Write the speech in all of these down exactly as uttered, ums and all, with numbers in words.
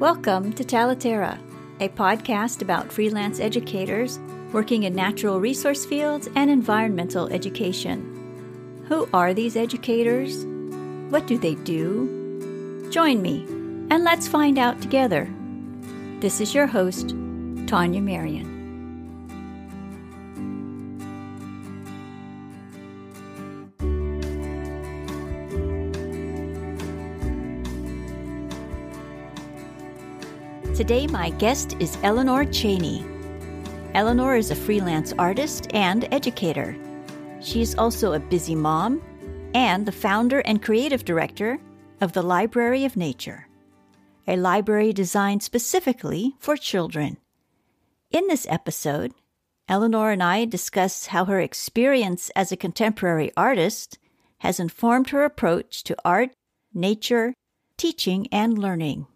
Welcome to Talaterra, a podcast about freelance educators working in natural resource fields and environmental education. Who are these educators? What do they do? Join me and let's find out together. This is your host, Tanya Marion. Today, my guest is Eleanor Cheney. Eleanor is a freelance artist and educator. She is also a busy mom and the founder and creative director of the Library of Nature, a library designed specifically for children. In this episode, Eleanor and I discuss how her experience as a contemporary artist has informed her approach to art, nature, teaching, and learning.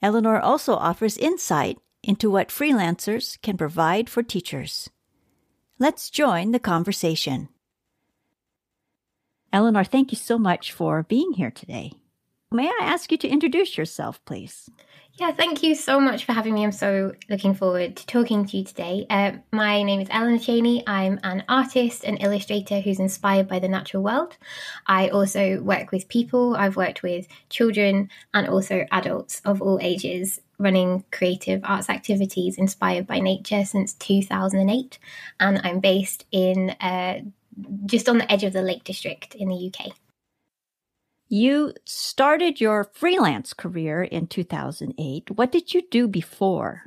Eleanor also offers insight into what freelancers can provide for teachers. Let's join the conversation. Eleanor, thank you so much for being here today. May I ask you to introduce yourself, please? Yeah, thank you so much for having me. I'm so looking forward to talking to you today. Uh, my name is Eleanor Cheney. I'm an artist and illustrator who's inspired by the natural world. I also work with people. I've worked with children and also adults of all ages, running creative arts activities inspired by nature since two thousand eight. And I'm based in uh, just on the edge of the Lake District in the U K. You started your freelance career in two thousand eight. What did you do before?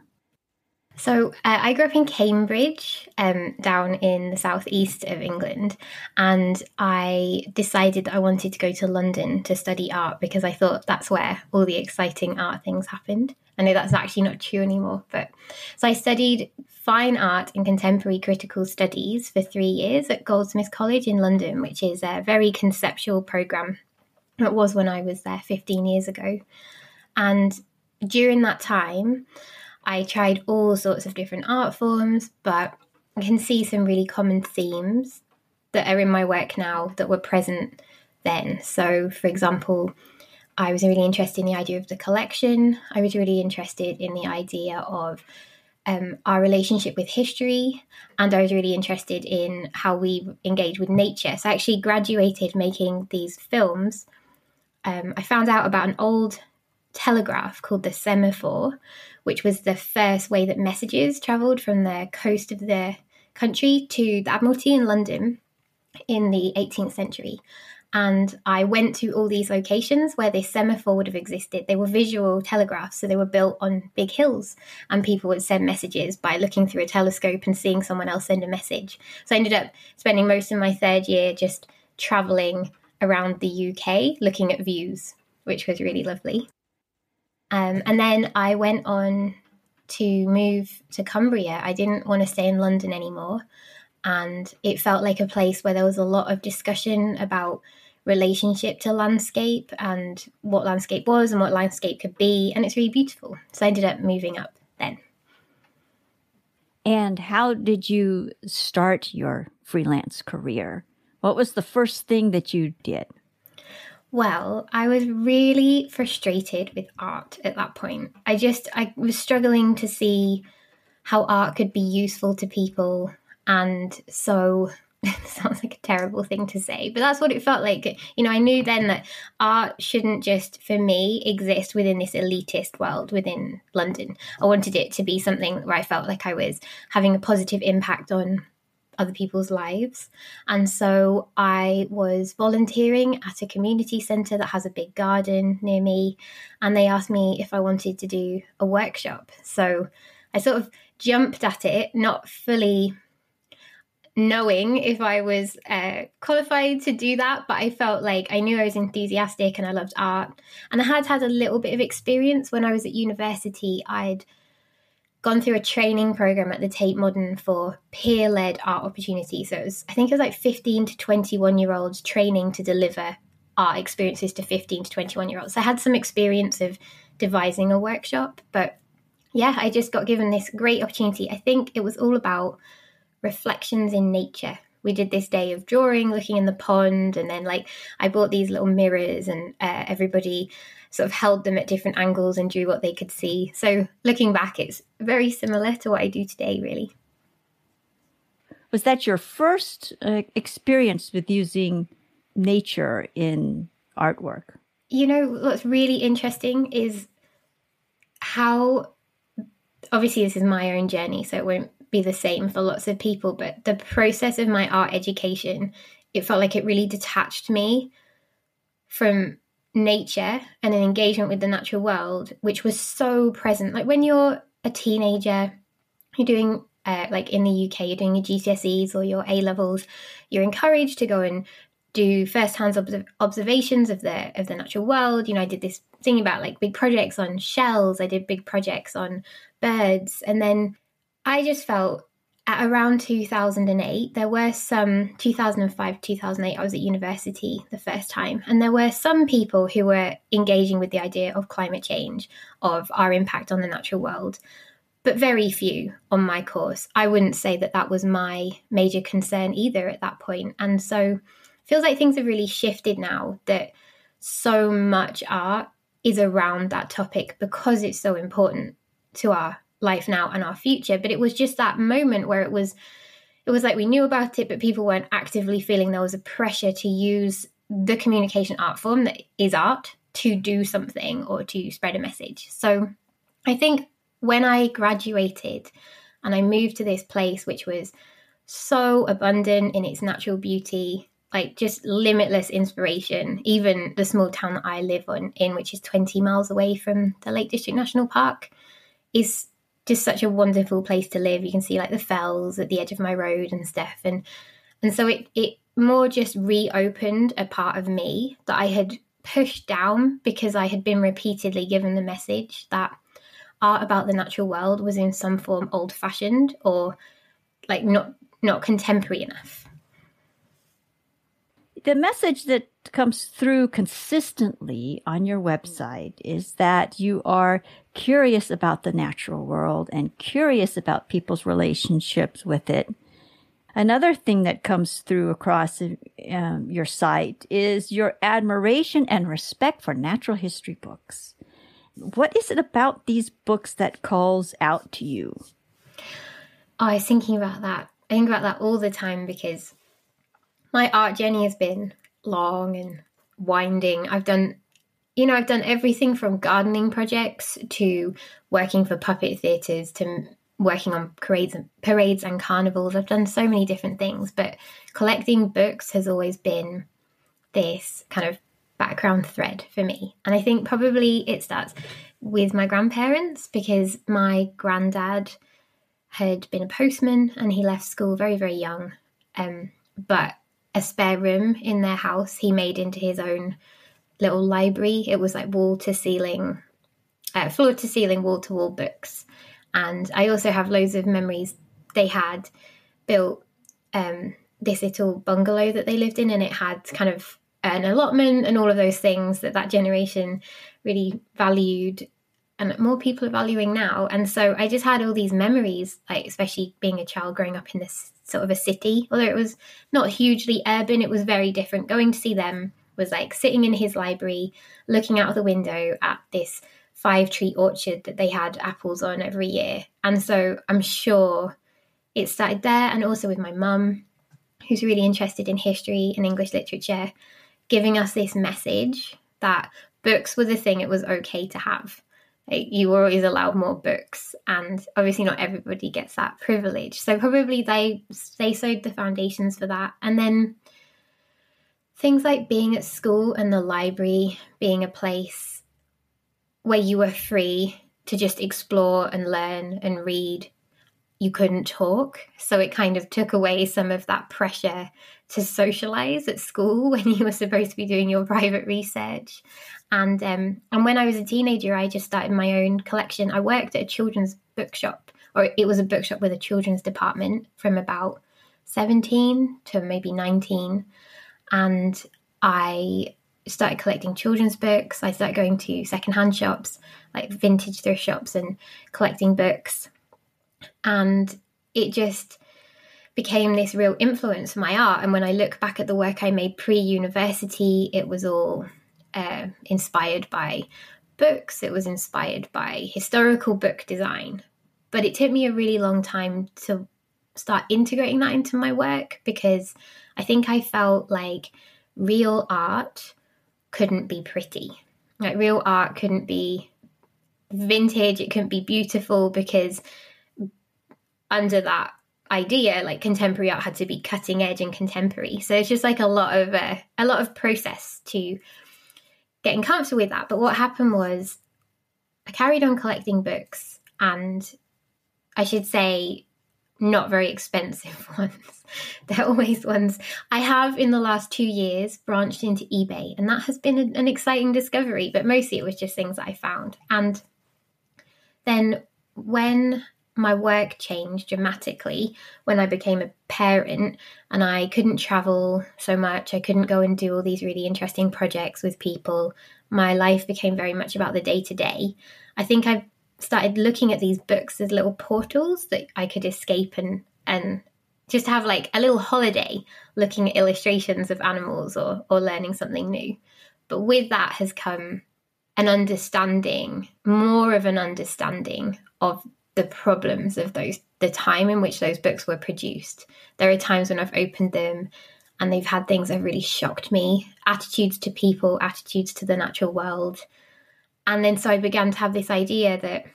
So uh, I grew up in Cambridge, um, down in the southeast of England, and I decided that I wanted to go to London to study art because I thought that's where all the exciting art things happened. I know that's actually not true anymore, but so I studied fine art and contemporary critical studies for three years at Goldsmiths College in London, which is a very conceptual programme. It was when I was there fifteen years ago. And during that time, I tried all sorts of different art forms, but I can see some really common themes that are in my work now that were present then. So, for example, I was really interested in the idea of the collection. I was really interested in the idea of Um, our relationship with history, and I was really interested in how we engage with nature. So I actually graduated making these films. Um, I found out about an old telegraph called the semaphore, which was the first way that messages travelled from the coast of the country to the Admiralty in London in the eighteenth century. And I went to all these locations where this semaphore would have existed. They were visual telegraphs, so they were built on big hills, and people would send messages by looking through a telescope and seeing someone else send a message. So I ended up spending most of my third year just travelling around the U K looking at views, which was really lovely. Um, and then I went on to move to Cumbria. I didn't want to stay in London anymore. And it felt like a place where there was a lot of discussion about relationship to landscape and what landscape was and what landscape could be. And it's really beautiful. So I ended up moving up then. And how did you start your freelance career? What was the first thing that you did? Well, I was really frustrated with art at that point. I just, I was struggling to see how art could be useful to people. And so it sounds like a terrible thing to say, but that's what it felt like. You know, I knew then that art shouldn't just, for me, exist within this elitist world within London. I wanted it to be something where I felt like I was having a positive impact on other people's lives. And so I was volunteering at a community centre that has a big garden near me. And they asked me if I wanted to do a workshop. So I sort of jumped at it, not fully knowing if I was uh, qualified to do that, but I felt like I knew I was enthusiastic and I loved art, and I had had a little bit of experience when I was at university. I'd gone through a training program at the Tate Modern for peer-led art opportunities. So it was, I think it was like fifteen to twenty-one year olds training to deliver art experiences to fifteen to twenty-one year olds. So I had some experience of devising a workshop, but yeah, I just got given this great opportunity. I think it was all about reflections in nature, we did this day of drawing, looking in the pond. And then like I bought these little mirrors and uh, everybody sort of held them at different angles and drew what they could see. So looking back, it's very similar to what I do today, really. Was that your first uh, experience with using nature in artwork? You know, what's really interesting is how, obviously this is my own journey, so it won't be the same for lots of people, but the process of my art education, it felt like it really detached me from nature and an engagement with the natural world, which was so present. Like when you're a teenager, you're doing uh, like in the U K, you're doing your G C S Es or your A-levels, you're encouraged to go and do first-hand ob- observations of the of the natural world. You know, I did this thing about like big projects on shells, I did big projects on birds, and then I just felt at around two thousand eight, there were some, two thousand five, two thousand eight, I was at university the first time, and there were some people who were engaging with the idea of climate change, of our impact on the natural world, but very few on my course. I wouldn't say that that was my major concern either at that point. And so it feels like things have really shifted now, that so much art is around that topic because it's so important to our life now and our future. But it was just that moment where it was it was like we knew about it, but people weren't actively feeling there was a pressure to use the communication art form that is art to do something or to spread a message. So I think when I graduated and I moved to this place, which was so abundant in its natural beauty, like just limitless inspiration, even the small town that I live on in, which is twenty miles away from the Lake District National Park, is just such a wonderful place to live. You can see like the fells at the edge of my road and stuff. And and so it, it more just reopened a part of me that I had pushed down because I had been repeatedly given the message that art about the natural world was in some form old fashioned or like not not contemporary enough. The message that comes through consistently on your website is that you are curious about the natural world and curious about people's relationships with it. Another thing that comes through across um, your site is your admiration and respect for natural history books. What is it about these books that calls out to you? Oh, I was thinking about that. I think about that all the time because my art journey has been long and winding. I've done, you know, I've done everything from gardening projects to working for puppet theatres to working on parades and, parades and carnivals. I've done so many different things, but collecting books has always been this kind of background thread for me. And I think probably it starts with my grandparents because my granddad had been a postman and he left school very, very young. Um, but a spare room in their house he made into his own little library. It was like wall to ceiling, uh, floor to ceiling, wall to wall books. And I also have loads of memories. They had built um, this little bungalow that they lived in, and it had kind of an allotment and all of those things that that generation really valued and more people are valuing now. And so I just had all these memories, like especially being a child growing up in this sort of a city, although it was not hugely urban, it was very different. Going to see them was like sitting in his library, looking out of the window at this five tree orchard that they had apples on every year. And so I'm sure it started there. And also with my mum, who's really interested in history and English literature, giving us this message that books were the thing it was okay to have. You were always allowed more books, and obviously not everybody gets that privilege. So probably they they sowed the foundations for that. And then things like being at school and the library being a place where you were free to just explore and learn and read. You couldn't talk, so it kind of took away some of that pressure to socialise at school when you were supposed to be doing your private research. And um, and when I was a teenager, I just started my own collection. I worked at a children's bookshop, or it was a bookshop with a children's department from about seventeen to maybe nineteen. And I started collecting children's books. I started going to secondhand shops, like vintage thrift shops, and collecting books. And it just became this real influence for my art. And when I look back at the work I made pre-university, it was all uh, inspired by books. It was inspired by historical book design. But it took me a really long time to start integrating that into my work, because I think I felt like real art couldn't be pretty. Like real art couldn't be vintage, it couldn't be beautiful, because under that idea, like, contemporary art had to be cutting edge and contemporary. So it's just like a lot of uh, a lot of process to getting comfortable with that. But what happened was I carried on collecting books, and I should say not very expensive ones. They're always ones. I have in the last two years branched into eBay, and that has been an exciting discovery, but mostly it was just things that I found. And then when my work changed dramatically, when I became a parent and I couldn't travel so much, I couldn't go and do all these really interesting projects with people, my life became very much about the day-to-day. I think I've started looking at these books as little portals that I could escape and and just have like a little holiday looking at illustrations of animals or or learning something new. But with that has come an understanding, more of an understanding of the problems of those, the time in which those books were produced. There are times when I've opened them and they've had things that really shocked me, attitudes to people, attitudes to the natural world. And then so I began to have this idea that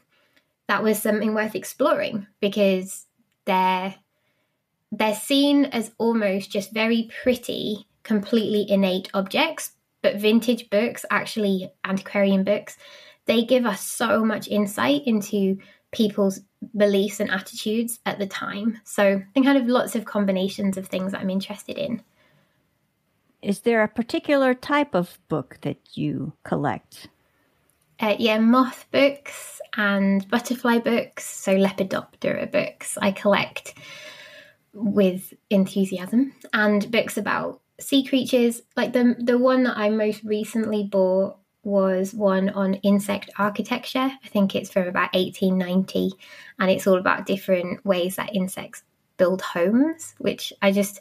that was something worth exploring, because they're, they're seen as almost just very pretty, completely innate objects. But vintage books, actually antiquarian books, they give us so much insight into people's beliefs and attitudes at the time. So I think I have lots of combinations of things that I'm interested in. Is there a particular type of book that you collect? Uh, yeah, moth books and butterfly books, so Lepidoptera books I collect with enthusiasm, and books about sea creatures. Like the the one that I most recently bought was one on insect architecture. I think it's from about eighteen ninety, and it's all about different ways that insects build homes, which I just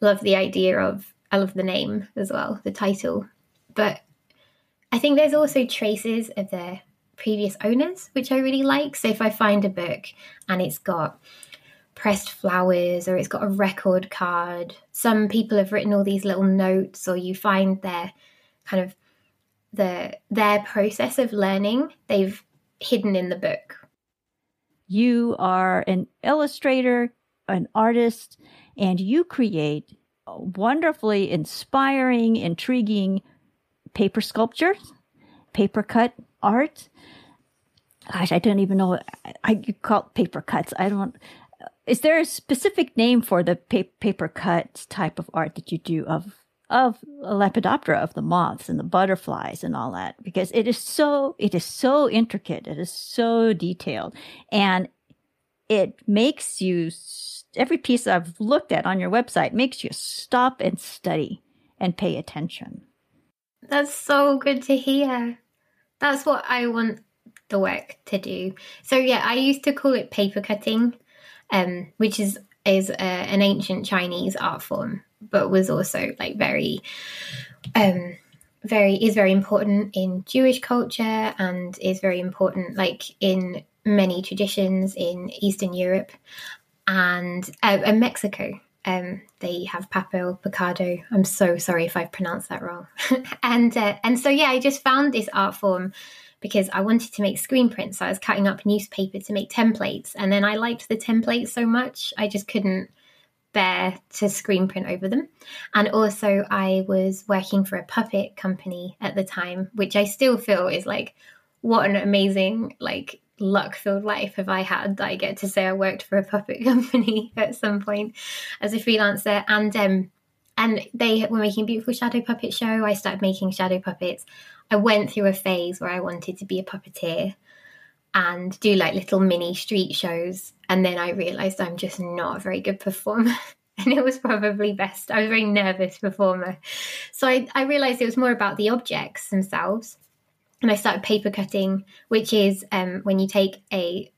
love the idea of. I love the name as well, the title. But I think there's also traces of the previous owners, which I really like. So if I find a book and it's got pressed flowers or it's got a record card, some people have written all these little notes, or you find their kind of the their process of learning they've hidden in the book. You are an illustrator, an artist, and you create wonderfully inspiring, intriguing paper sculpture, paper cut art. Gosh, I don't even know. I, I you call it paper cuts. I don't. Is there a specific name for the pa- paper cut type of art that you do of of Lepidoptera, of the moths and the butterflies and all that? Because it is so it is so intricate. It is so detailed, and it makes you. Every piece I've looked at on your website makes you stop and study and pay attention. That's so good to hear. That's what I want the work to do. So yeah, I used to call it paper cutting, um, which is is uh, an ancient Chinese art form, but was also like very, um, very is very important in Jewish culture, and is very important like in many traditions in Eastern Europe and uh, and Mexico. Um, they have papel picado. I'm so sorry if I've pronounced that wrong. and uh, and so, yeah, I just found this art form because I wanted to make screen prints. So I was cutting up newspaper to make templates. And then I liked the templates so much, I just couldn't bear to screen print over them. And also I was working for a puppet company at the time, which I still feel is like, what an amazing, like, luck-filled life have I had that I get to say I worked for a puppet company at some point as a freelancer. And um and they were making a beautiful shadow puppet show. I started making shadow puppets. I went through a phase where I wanted to be a puppeteer and do like little mini street shows, and then I realized I'm just not a very good performer and it was probably best. I was a very nervous performer, so I, I realized it was more about the objects themselves. And I started paper cutting, which is um, when you take a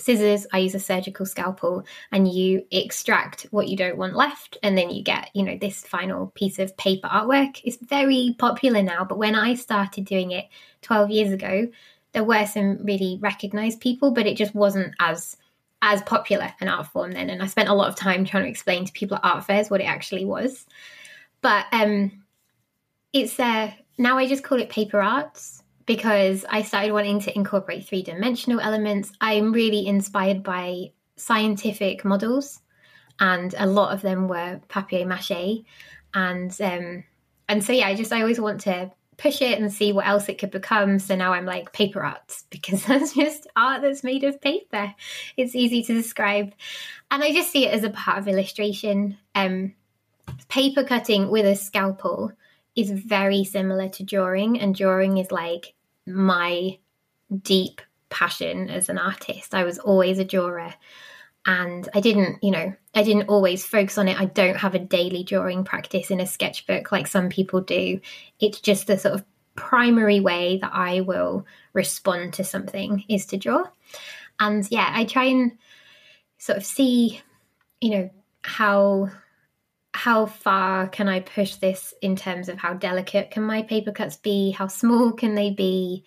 scissors, I use a surgical scalpel, and you extract what you don't want left, and then you get, you know, this final piece of paper artwork. It's very popular now, but when I started doing it twelve years ago, there were some really recognised people, but it just wasn't as as popular an art form then, and I spent a lot of time trying to explain to people at art fairs what it actually was. But um, it's uh, now I just call it paper arts, because I started wanting to incorporate three-dimensional elements. I'm really inspired by scientific models, and a lot of them were papier-mâché, and um, and so yeah, I just I always want to push it and see what else it could become. So now I'm like paper arts, because that's just art that's made of paper. It's easy to describe, and I just see it as a part of illustration. Um, paper cutting with a scalpel is very similar to drawing, and drawing is like my deep passion as an artist. I was always a drawer, and I didn't, you know, I didn't always focus on it. I don't have a daily drawing practice in a sketchbook like some people do. It's just the sort of primary way that I will respond to something is to draw. And yeah, I try and sort of see, you know, how how far can I push this in terms of how delicate can my paper cuts be? How small can they be?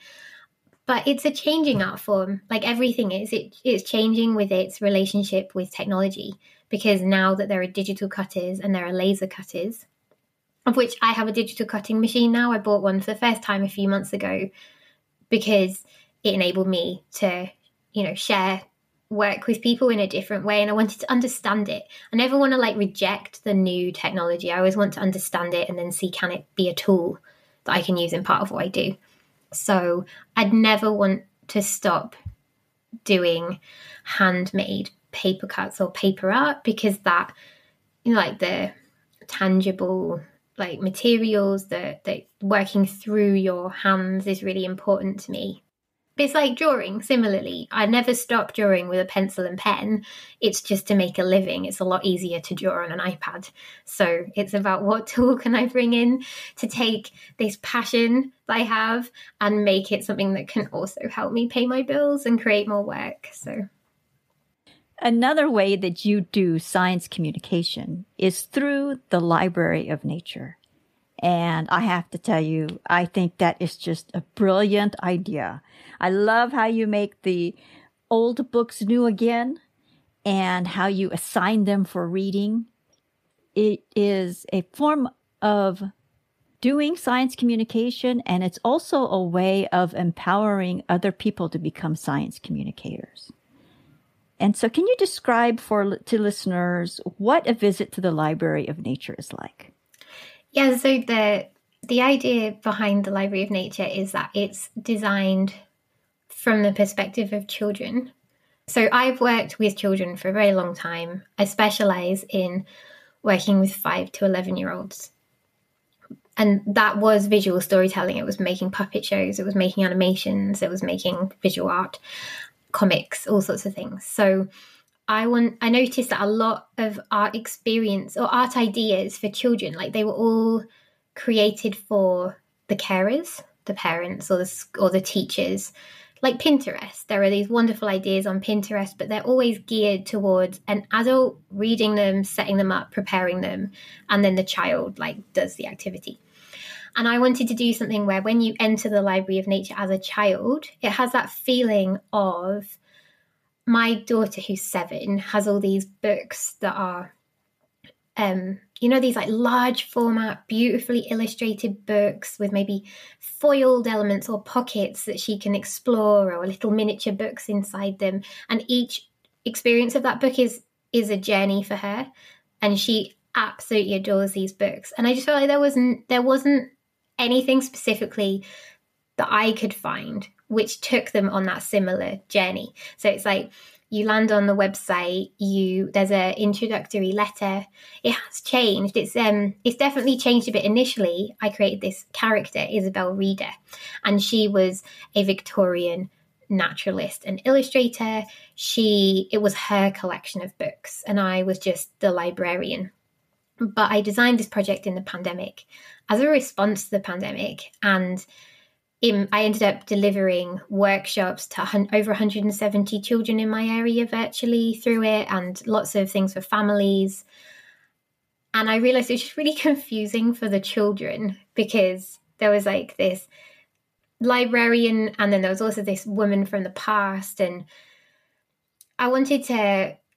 But it's a changing art form. Like everything is, it, it's changing with its relationship with technology, because now that there are digital cutters and there are laser cutters, of which I have a digital cutting machine now. I bought one for the first time a few months ago because it enabled me to, you know, share work with people in a different way, and I wanted to understand it. I never want to like reject the new technology. I always want to understand it and then see, can it be a tool that I can use in part of what I do? So I'd never want to stop doing handmade paper cuts or paper art, because that, you know, like the tangible like materials that, that working through your hands is really important to me. But it's like drawing, similarly. I never stop drawing with a pencil and pen. It's just to make a living. It's a lot easier to draw on an iPad. So it's about what tool can I bring in to take this passion that I have and make it something that can also help me pay my bills and create more work. So another way that you do science communication is through the Library of Nature. And I have to tell you, I think that is just a brilliant idea. I love how you make the old books new again and how you assign them for reading. It is a form of doing science communication, and it's also a way of empowering other people to become science communicators. And so can you describe for to listeners what a visit to the Library of Nature is like? Yeah, so the the idea behind the Library of Nature is that it's designed from the perspective of children. So I've worked with children for a very long time. I specialise in working with five to eleven-year-olds. And that was visual storytelling. It was making puppet shows. It was making animations. It was making visual art, comics, all sorts of things. So I want. I noticed that a lot of art experience or art ideas for children, like they were all created for the carers, the parents, or the or the teachers. Like Pinterest, there are these wonderful ideas on Pinterest, but they're always geared towards an adult reading them, setting them up, preparing them, and then the child like does the activity. And I wanted to do something where when you enter the Library of Nature as a child, it has that feeling of. My daughter, who's seven, has all these books that are, um, you know, these like large format, beautifully illustrated books with maybe foiled elements or pockets that she can explore, or little miniature books inside them. And each experience of that book is is a journey for her, and she absolutely adores these books. And I just felt like there wasn't there wasn't anything specifically that I could find which took them on that similar journey. So it's like you land on the website, you there's an introductory letter. It has changed. It's um it's definitely changed a bit. Initially, I created this character, Isabel Reeder, and she was a Victorian naturalist and illustrator. She it was her collection of books, and I was just the librarian. But I designed this project in the pandemic as a response to the pandemic, and in, I ended up delivering workshops to over one hundred seventy children in my area virtually through it, and lots of things for families. And I realised it was just really confusing for the children, because there was like this librarian and then there was also this woman from the past. And I wanted to,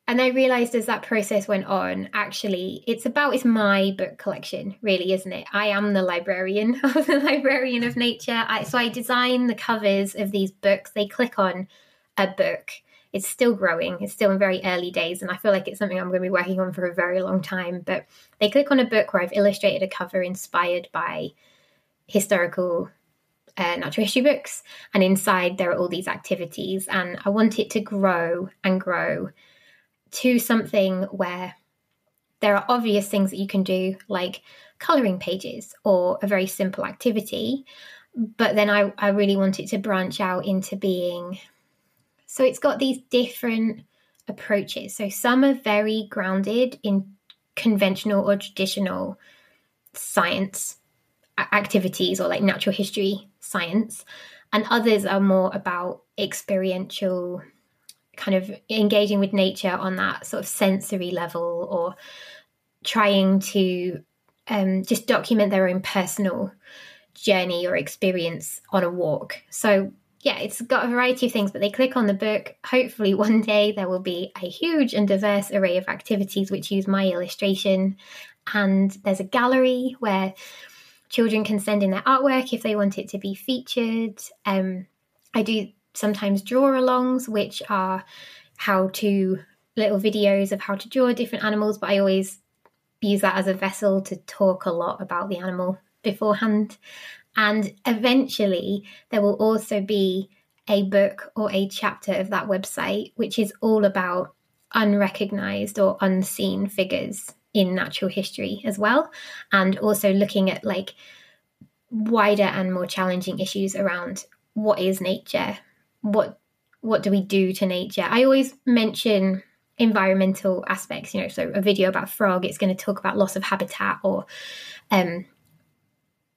and I realised as that process went on, actually, it's about, it's my book collection, really, isn't it? I am the librarian of the Librarian of Nature. I, so I design the covers of these books. They click on a book. It's still growing. It's still in very early days. And I feel like it's something I'm going to be working on for a very long time. But they click on a book where I've illustrated a cover inspired by historical uh, natural history books. And inside there are all these activities. And I want it to grow and grow to something where there are obvious things that you can do, like colouring pages or a very simple activity. But then I, I really want it to branch out into being... So it's got these different approaches. So some are very grounded in conventional or traditional science activities or like natural history science. And others are more about experiential, kind of engaging with nature on that sort of sensory level, or trying to um, just document their own personal journey or experience on a walk. So yeah, it's got a variety of things, but they click on the book. Hopefully one day there will be a huge and diverse array of activities which use my illustration. And there's a gallery where children can send in their artwork if they want it to be featured. Um, I do sometimes draw-alongs, which are how to little videos of how to draw different animals, but I always use that as a vessel to talk a lot about the animal beforehand. And eventually there will also be a book or a chapter of that website which is all about unrecognised or unseen figures in natural history as well, and also looking at like wider and more challenging issues around what is nature, what what do we do to nature. I always mention environmental aspects, you know, so a video about frog, it's going to talk about loss of habitat or... um.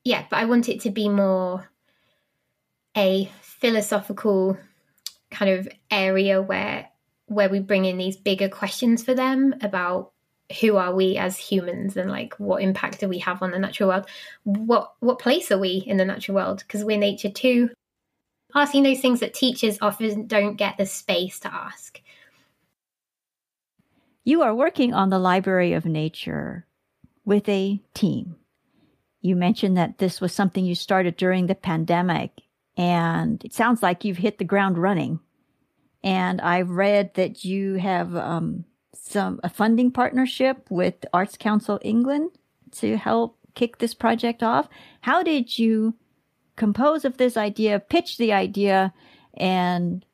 Yeah, but I want it to be more a philosophical kind of area where where we bring in these bigger questions for them about who are we as humans, and like what impact do we have on the natural world? What what place are we in the natural world? Because we're nature too. Asking those things that teachers often don't get the space to ask. You are working on the Library of Nature with a team. You mentioned that this was something you started during the pandemic, and it sounds like you've hit the ground running. And I've read that you have um, some a funding partnership with Arts Council England to help kick this project off. How did you compose of this idea, pitch the idea, and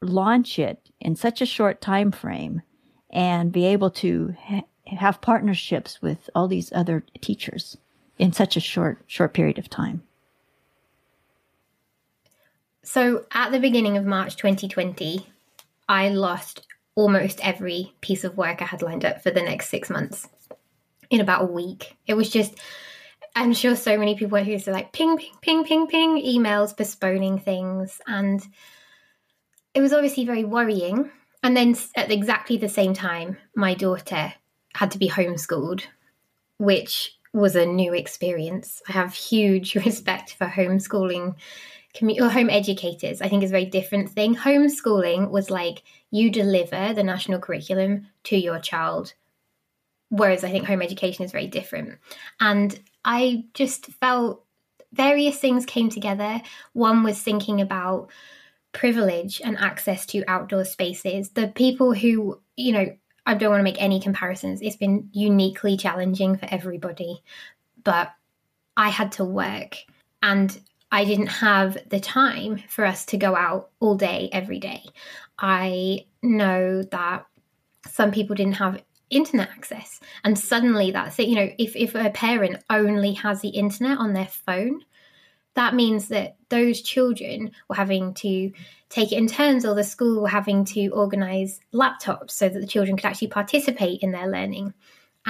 launch it in such a short time frame, and be able to ha- have partnerships with all these other teachers in such a short, short period of time? So at the beginning of March twenty twenty, I lost almost every piece of work I had lined up for the next six months in about a week. It was just, I'm sure so many people went through this, like ping, ping, ping, ping, ping, emails, postponing things. And it was obviously very worrying. And then at exactly the same time, my daughter had to be homeschooled, which was a new experience. I have huge respect for homeschooling commu- or home educators. I think it's a very different thing. Homeschooling was like you deliver the national curriculum to your child, whereas I think home education is very different. And I just felt various things came together. One was thinking about privilege and access to outdoor spaces. The people who, you know, I don't want to make any comparisons. It's been uniquely challenging for everybody, but I had to work and I didn't have the time for us to go out all day, every day. I know that some people didn't have internet access, and suddenly that's it. You know, if, if a parent only has the internet on their phone, that means that those children were having to take it in turns, or the school were having to organise laptops so that the children could actually participate in their learning.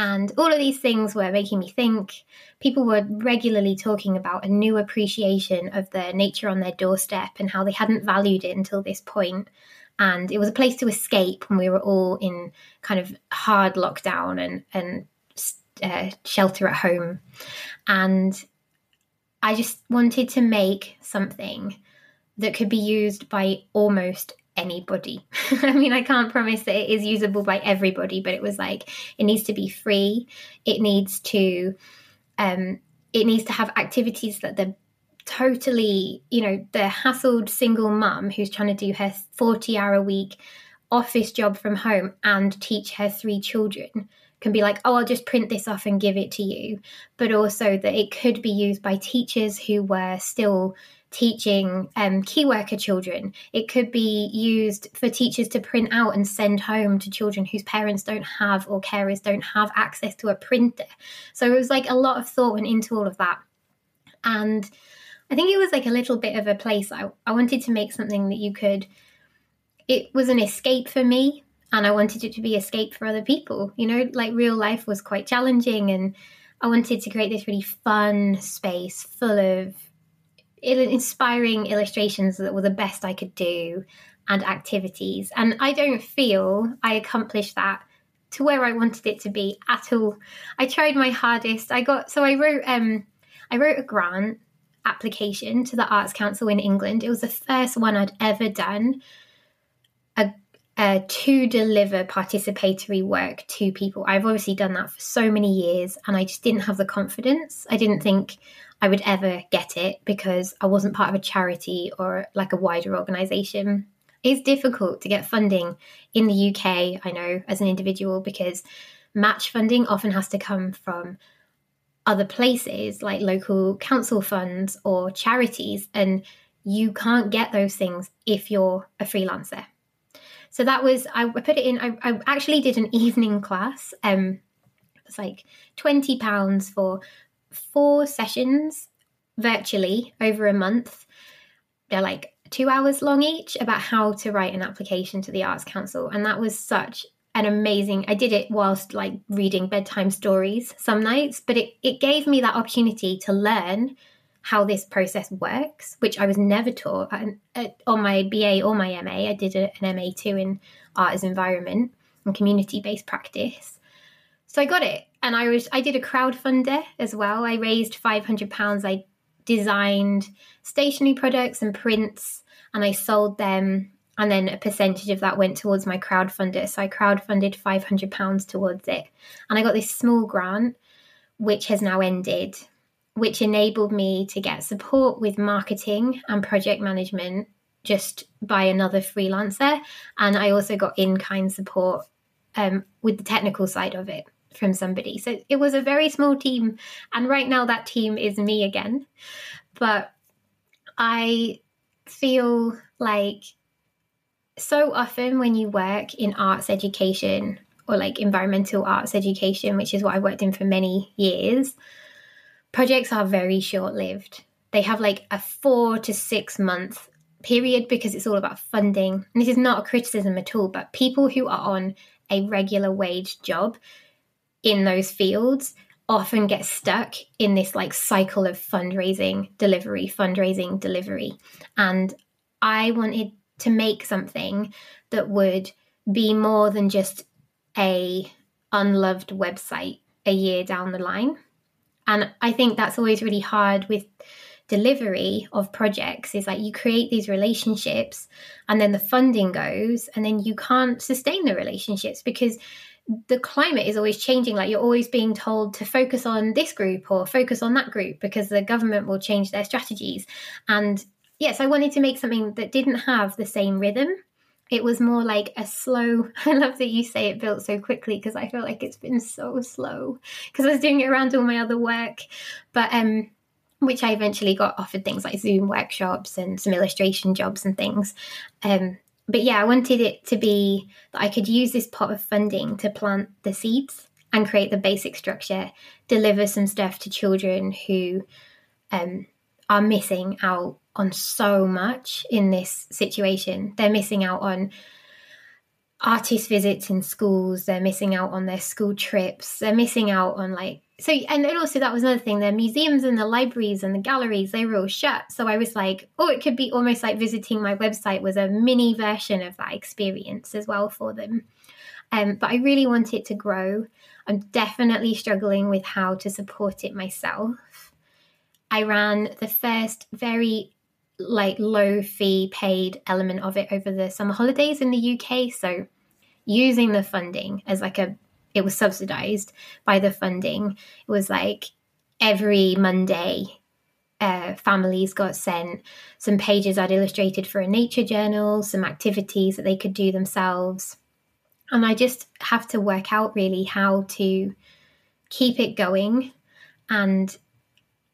And all of these things were making me think. People were regularly talking about a new appreciation of the nature on their doorstep and how they hadn't valued it until this point. And it was a place to escape when we were all in kind of hard lockdown and, and uh, shelter at home. And I just wanted to make something that could be used by almost anybody. I mean, I can't promise that it is usable by everybody, but it was like, it needs to be free. It needs to, um, it needs to have activities that the totally, you know, the hassled single mum who's trying to do her forty hour a week office job from home and teach her three children can be like, oh, I'll just print this off and give it to you. But also that it could be used by teachers who were still teaching um, key worker children. It could be used for teachers to print out and send home to children whose parents don't have or carers don't have access to a printer. So it was like a lot of thought went into all of that. And I think it was like a little bit of a place. I, I wanted to make something that you could, it was an escape for me. And I wanted it to be escape for other people, you know, like real life was quite challenging. And I wanted to create this really fun space full of inspiring illustrations that were the best I could do and activities. And I don't feel I accomplished that to where I wanted it to be at all. I tried my hardest. I got, so I wrote, um, I wrote a grant application to the Arts Council in England. It was the first one I'd ever done. A Uh, to deliver participatory work to people. I've obviously done that for so many years and I just didn't have the confidence. I didn't think I would ever get it because I wasn't part of a charity or like a wider organisation. It's difficult to get funding in the U K, I know, as an individual, because match funding often has to come from other places like local council funds or charities, and you can't get those things if you're a freelancer. So that was, I put it in, I, I actually did an evening class. Um, it was like twenty pounds for four sessions virtually over a month. They're like two hours long each, about how to write an application to the Arts Council. And that was such an amazing, I did it whilst like reading bedtime stories some nights, but it, it gave me that opportunity to learn how this process works, which I was never taught on my B A or my M A. I did an M A too in art as environment and community-based practice. So I got it. And I was I did a crowdfunder as well. I raised five hundred pounds. I designed stationery products and prints, and I sold them. And then a percentage of that went towards my crowdfunder. So I crowdfunded five hundred pounds towards it. And I got this small grant, which has now ended, which enabled me to get support with marketing and project management just by another freelancer. And I also got in-kind support um, with the technical side of it from somebody. So it was a very small team. And right now that team is me again. But I feel like so often when you work in arts education or like environmental arts education, which is what I worked in for many years, projects are very short-lived. They have like a four to six month period because it's all about funding. And this is not a criticism at all, but people who are on a regular wage job in those fields often get stuck in this like cycle of fundraising, delivery, fundraising, delivery. And I wanted to make something that would be more than just a unloved website a year down the line. And I think that's always really hard with delivery of projects, is like you create these relationships and then the funding goes and then you can't sustain the relationships because the climate is always changing. Like you're always being told to focus on this group or focus on that group because the government will change their strategies. And yes, I wanted to make something that didn't have the same rhythm. It was more like a slow, I love that you say it built so quickly because I feel like it's been so slow because I was doing it around all my other work, but um, which I eventually got offered things like Zoom workshops and some illustration jobs and things. Um, but yeah, I wanted it to be that I could use this pot of funding to plant the seeds and create the basic structure, deliver some stuff to children who um, are missing out on so much in this situation. They're missing out on artist visits in schools, they're missing out on their school trips, they're missing out on like, so, and then also that was another thing, the museums and the libraries and the galleries, they were all shut. So I was like, oh, it could be almost like visiting my website was a mini version of that experience as well for them. Um, but I really want it to grow. I'm definitely struggling with how to support it myself. I ran the first very like low fee paid element of it over the summer holidays in the U K. So using the funding as like a, it was subsidized by the funding. It was like every Monday uh, families got sent some pages I'd illustrated for a nature journal, some activities that they could do themselves. And I just have to work out really how to keep it going and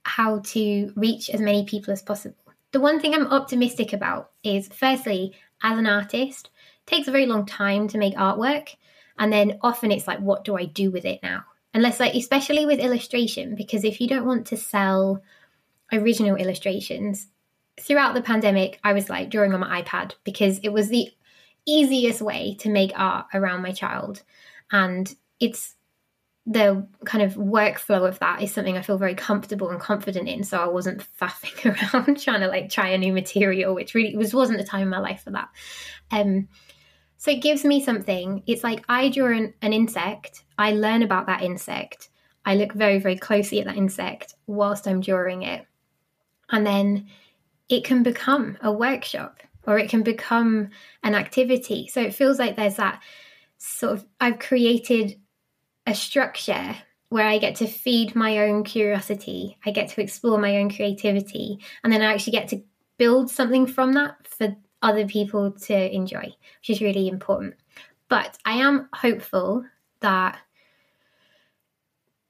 how to reach as many people as possible. The one thing I'm optimistic about is, firstly, as an artist, it takes a very long time to make artwork. And then often it's like, what do I do with it now? Unless like, especially with illustration, because if you don't want to sell original illustrations, throughout the pandemic, I was like drawing on my iPad because it was the easiest way to make art around my child. And it's the kind of workflow of that is something I feel very comfortable and confident in. So I wasn't faffing around trying to like try a new material, which really was, wasn't the time in my life for that. Um, So it gives me something. It's like I draw an, an insect. I learn about that insect. I look very, very closely at that insect whilst I'm drawing it. And then it can become a workshop or it can become an activity. So it feels like there's that sort of, I've created a structure where I get to feed my own curiosity. I get to explore my own creativity. And then I actually get to build something from that for other people to enjoy, which is really important. But I am hopeful that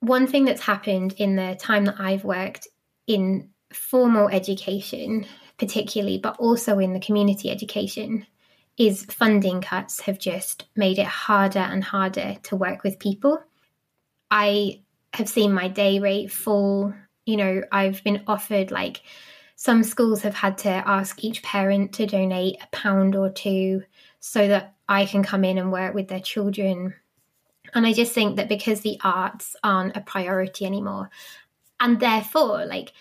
one thing that's happened in the time that I've worked in formal education, particularly, but also in the community education, is funding cuts have just made it harder and harder to work with people. I have seen my day rate fall. You know, I've been offered like, some schools have had to ask each parent to donate a pound or two so that I can come in and work with their children. And I just think that because the arts aren't a priority anymore, and therefore, like,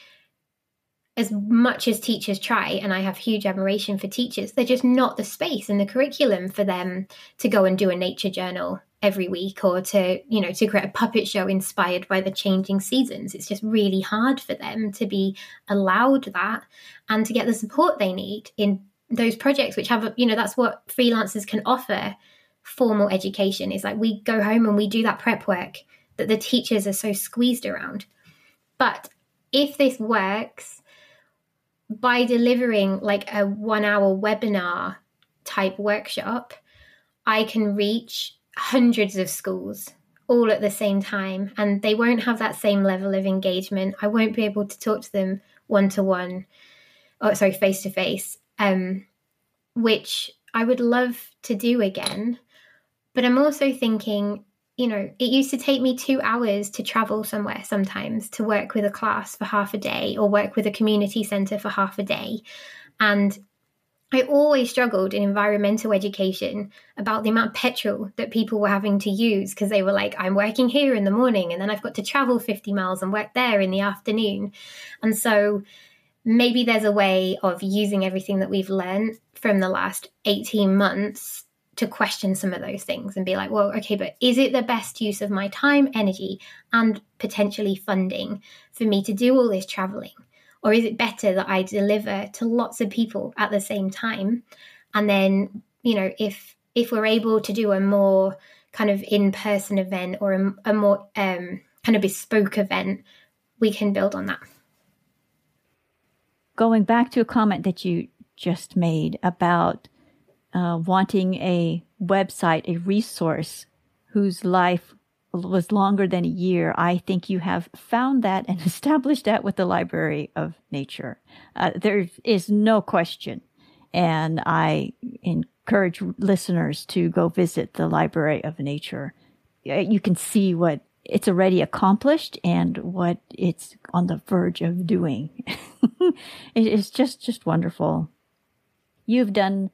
as much as teachers try, and I have huge admiration for teachers, they're just not the space in the curriculum for them to go and do a nature journal every week or to, you know, to create a puppet show inspired by the changing seasons. It's just really hard for them to be allowed that and to get the support they need in those projects, which have, you know, that's what freelancers can offer formal education. Is like we go home and we do that prep work that the teachers are so squeezed around. But if this works, by delivering like a one hour webinar type workshop, I can reach hundreds of schools all at the same time, and they won't have that same level of engagement. I won't be able to talk to them one to one, or sorry, face to face, um, which I would love to do again. But I'm also thinking, you know, it used to take me two hours to travel somewhere sometimes to work with a class for half a day or work with a community centre for half a day. And I always struggled in environmental education about the amount of petrol that people were having to use because they were like, I'm working here in the morning and then I've got to travel fifty miles and work there in the afternoon. And so maybe there's a way of using everything that we've learned from the last eighteen months to question some of those things and be like, well, okay, but is it the best use of my time, energy, and potentially funding for me to do all this traveling? Or is it better that I deliver to lots of people at the same time? And then, you know, if if we're able to do a more kind of in-person event or a, a more um, kind of bespoke event, we can build on that. Going back to a comment that you just made about Uh, wanting a website, a resource whose life was longer than a year, I think you have found that and established that with the Library of Nature. Uh, there is no question. And I encourage listeners to go visit the Library of Nature. You can see what it's already accomplished and what it's on the verge of doing. It is just, just wonderful. You've done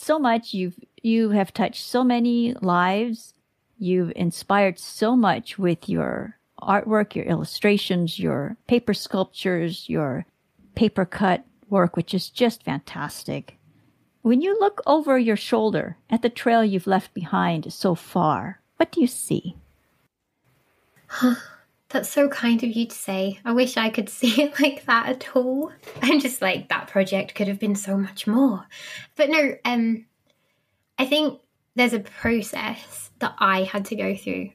so much. You've You have touched so many lives. You've inspired so much with your artwork, your illustrations, your paper sculptures, your paper cut work, which is just fantastic. When you look over your shoulder at the trail you've left behind so far, what do you see? That's so kind of you to say. I wish I could see it like that at all. I'm just like, that project could have been so much more. But no, um, I think there's a process that I had to go through.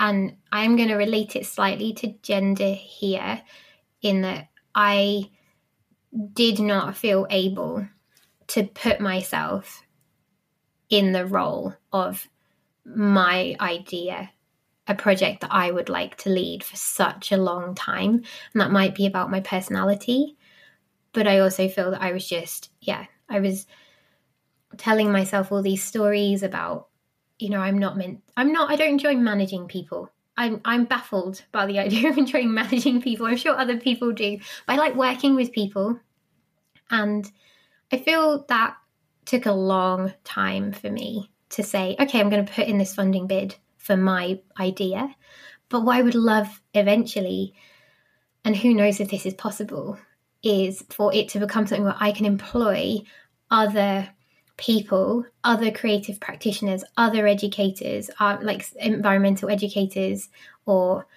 And I'm going to relate it slightly to gender here, in that I did not feel able to put myself in the role of my idea, a project that I would like to lead for such a long time. And that might be about my personality, but I also feel that I was just, yeah, I was telling myself all these stories about, you know, I'm not meant, I'm not, I don't enjoy managing people. I'm, I'm baffled by the idea of enjoying managing people. I'm sure other people do, but I like working with people. And I feel that took a long time for me to say, okay, I'm going to put in this funding bid for my idea. But what I would love eventually, and who knows if this is possible, is for it to become something where I can employ other people, other creative practitioners, other educators, uh, like environmental educators, or,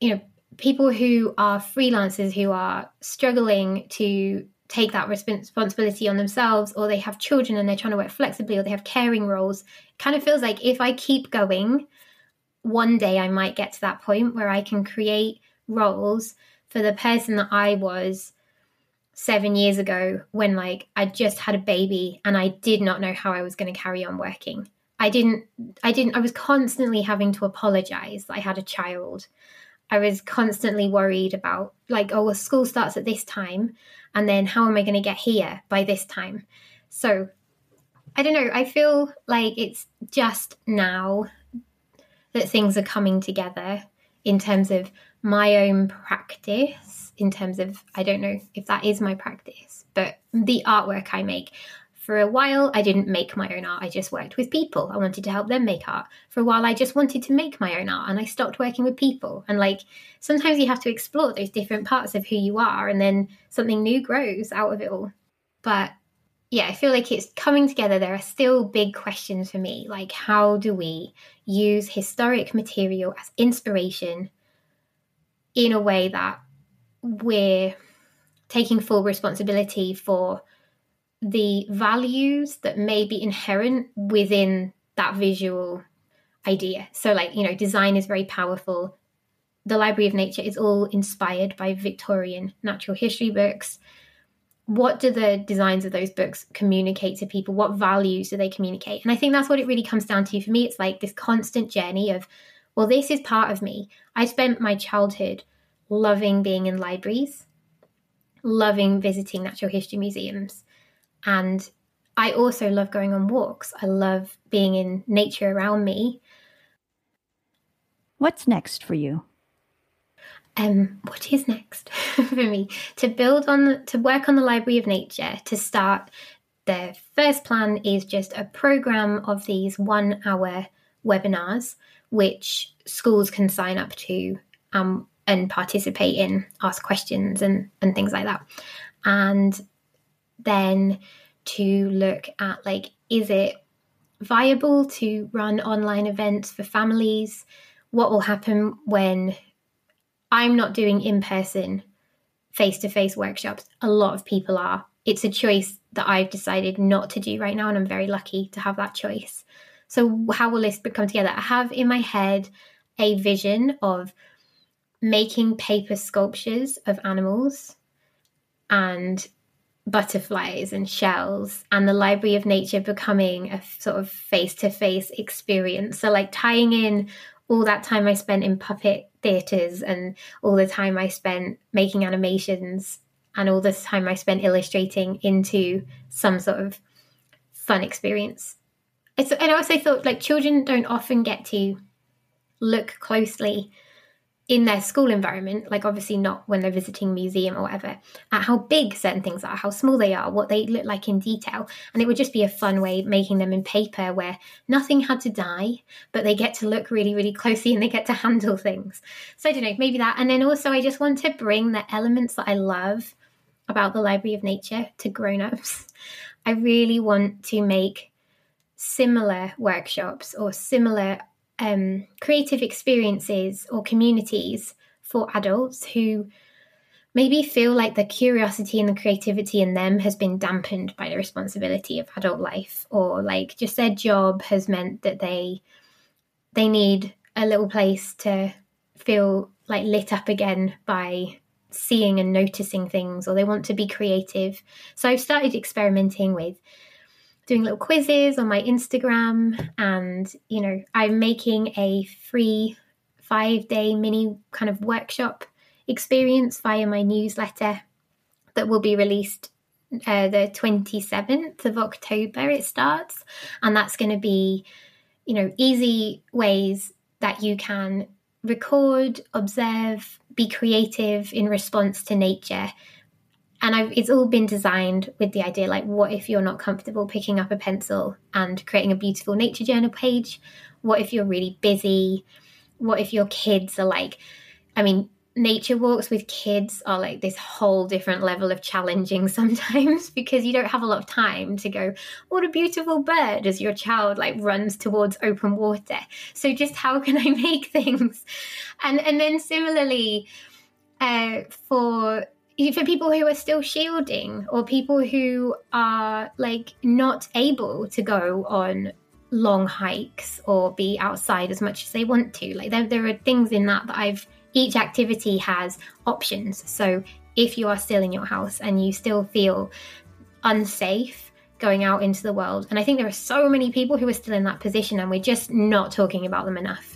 you know, people who are freelancers who are struggling to take that responsibility on themselves, or they have children and they're trying to work flexibly, or they have caring roles. It kind of feels like if I keep going, one day I might get to that point where I can create roles for the person that I was seven years ago, when like I just had a baby and I did not know how I was going to carry on working. I didn't, I didn't, I was constantly having to apologize that I had a child. I was constantly worried about like, oh, well, school starts at this time, and then how am I going to get here by this time? So I don't know. I feel like it's just now that things are coming together in terms of my own practice, in terms of, I don't know if that is my practice, but the artwork I make. For a while, I didn't make my own art. I just worked with people. I wanted to help them make art. For a while, I just wanted to make my own art, and I stopped working with people. And like, sometimes you have to explore those different parts of who you are, and then something new grows out of it all. But yeah, I feel like it's coming together. There are still big questions for me, like how do we use historic material as inspiration in a way that we're taking full responsibility for the values that may be inherent within that visual idea. So like, you know, design is very powerful. The Library of Nature is all inspired by Victorian natural history books. What do the designs of those books communicate to people? What values do they communicate? And I think that's what it really comes down to for me. It's like this constant journey of, well, this is part of me. I spent my childhood loving being in libraries, loving visiting natural history museums. And I also love going on walks. I love being in nature around me. What's next for you? Um, what is next for me? To build on, to work on the Library of Nature, to start. The first plan is just a program of these one hour webinars, which schools can sign up to um, and participate in, ask questions and, and things like that. And then to look at, like, is it viable to run online events for families? What will happen when I'm not doing in-person, face-to-face workshops? A lot of people are. It's a choice that I've decided not to do right now, and I'm very lucky to have that choice. So how will this come together? I have in my head a vision of making paper sculptures of animals and butterflies and shells, and the Library of Nature becoming a sort of face-to-face experience. So like tying in all that time I spent in puppet theatres, and all the time I spent making animations, and all this time I spent illustrating into some sort of fun experience. It's, and I also thought, like, children don't often get to look closely in their school environment, like obviously not when they're visiting a museum or whatever, at how big certain things are, how small they are, what they look like in detail. And it would just be a fun way of making them in paper where nothing had to die, but they get to look really, really closely and they get to handle things. So I don't know, maybe that. And then also I just want to bring the elements that I love about the Library of Nature to grown-ups. I really want to make similar workshops or similar Um, creative experiences or communities for adults who maybe feel like the curiosity and the creativity in them has been dampened by the responsibility of adult life, or like just their job has meant that they they need a little place to feel like lit up again by seeing and noticing things, or they want to be creative. So I've started experimenting with doing little quizzes on my Instagram, and you know, I'm making a free five-day mini kind of workshop experience via my newsletter that will be released uh, the twenty-seventh of October. It starts, and that's going to be, you know, easy ways that you can record, observe, be creative in response to nature. And I've, it's all been designed with the idea, like, what if you're not comfortable picking up a pencil and creating a beautiful nature journal page? What if you're really busy? What if your kids are like, I mean, nature walks with kids are like this whole different level of challenging sometimes because you don't have a lot of time to go, what a beautiful bird, as your child like runs towards open water. So just how can I make things? And, and then similarly, uh, for... for people who are still shielding, or people who are like not able to go on long hikes or be outside as much as they want to, like there, there are things in that that I've each activity has options. So if you are still in your house and you still feel unsafe going out into the world, and I think there are so many people who are still in that position and we're just not talking about them enough,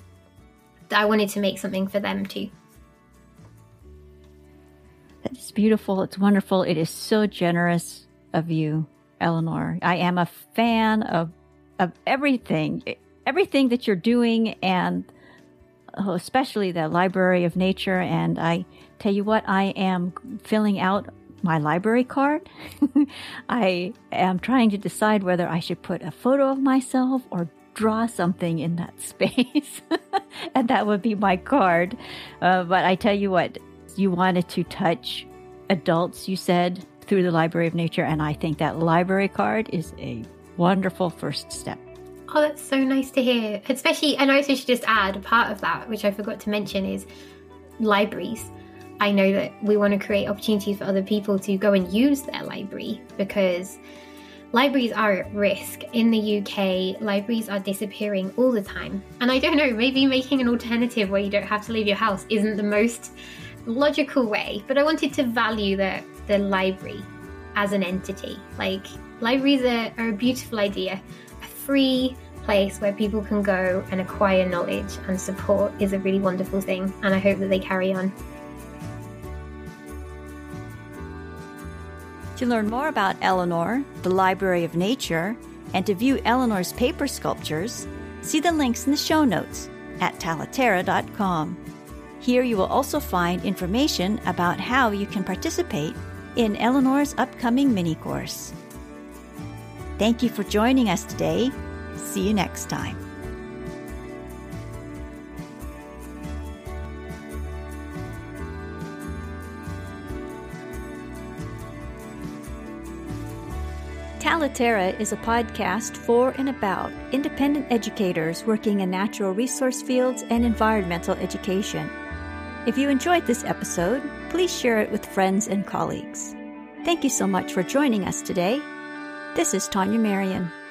that I wanted to make something for them too. It's beautiful. It's wonderful. It is so generous of you, Eleanor. I am a fan of of everything, everything that you're doing, and especially the Library of Nature. And I tell you what, I am filling out my library card. I am trying to decide whether I should put a photo of myself or draw something in that space. And that would be my card. Uh, but I tell you what, you wanted to touch adults, you said, through the Library of Nature, and I think that library card is a wonderful first step. Oh, that's so nice to hear. Especially, and I also should just add, a part of that, which I forgot to mention, is libraries. I know that we want to create opportunities for other people to go and use their library, because libraries are at risk. In the U K, libraries are disappearing all the time. And I don't know, maybe making an alternative where you don't have to leave your house isn't the most logical way, but I wanted to value the the library as an entity. Like, libraries are, are a beautiful idea. A free place where people can go and acquire knowledge and support is a really wonderful thing, and I hope that they carry on. To learn more about Eleanor, the Library of Nature, and to view Eleanor's paper sculptures, see the links in the show notes at talaterra dot com. Here you will also find information about how you can participate in Eleanor's upcoming mini-course. Thank you for joining us today. See you next time. Talaterra is a podcast for and about independent educators working in natural resource fields and environmental education. If you enjoyed this episode, please share it with friends and colleagues. Thank you so much for joining us today. This is Tanya Marion.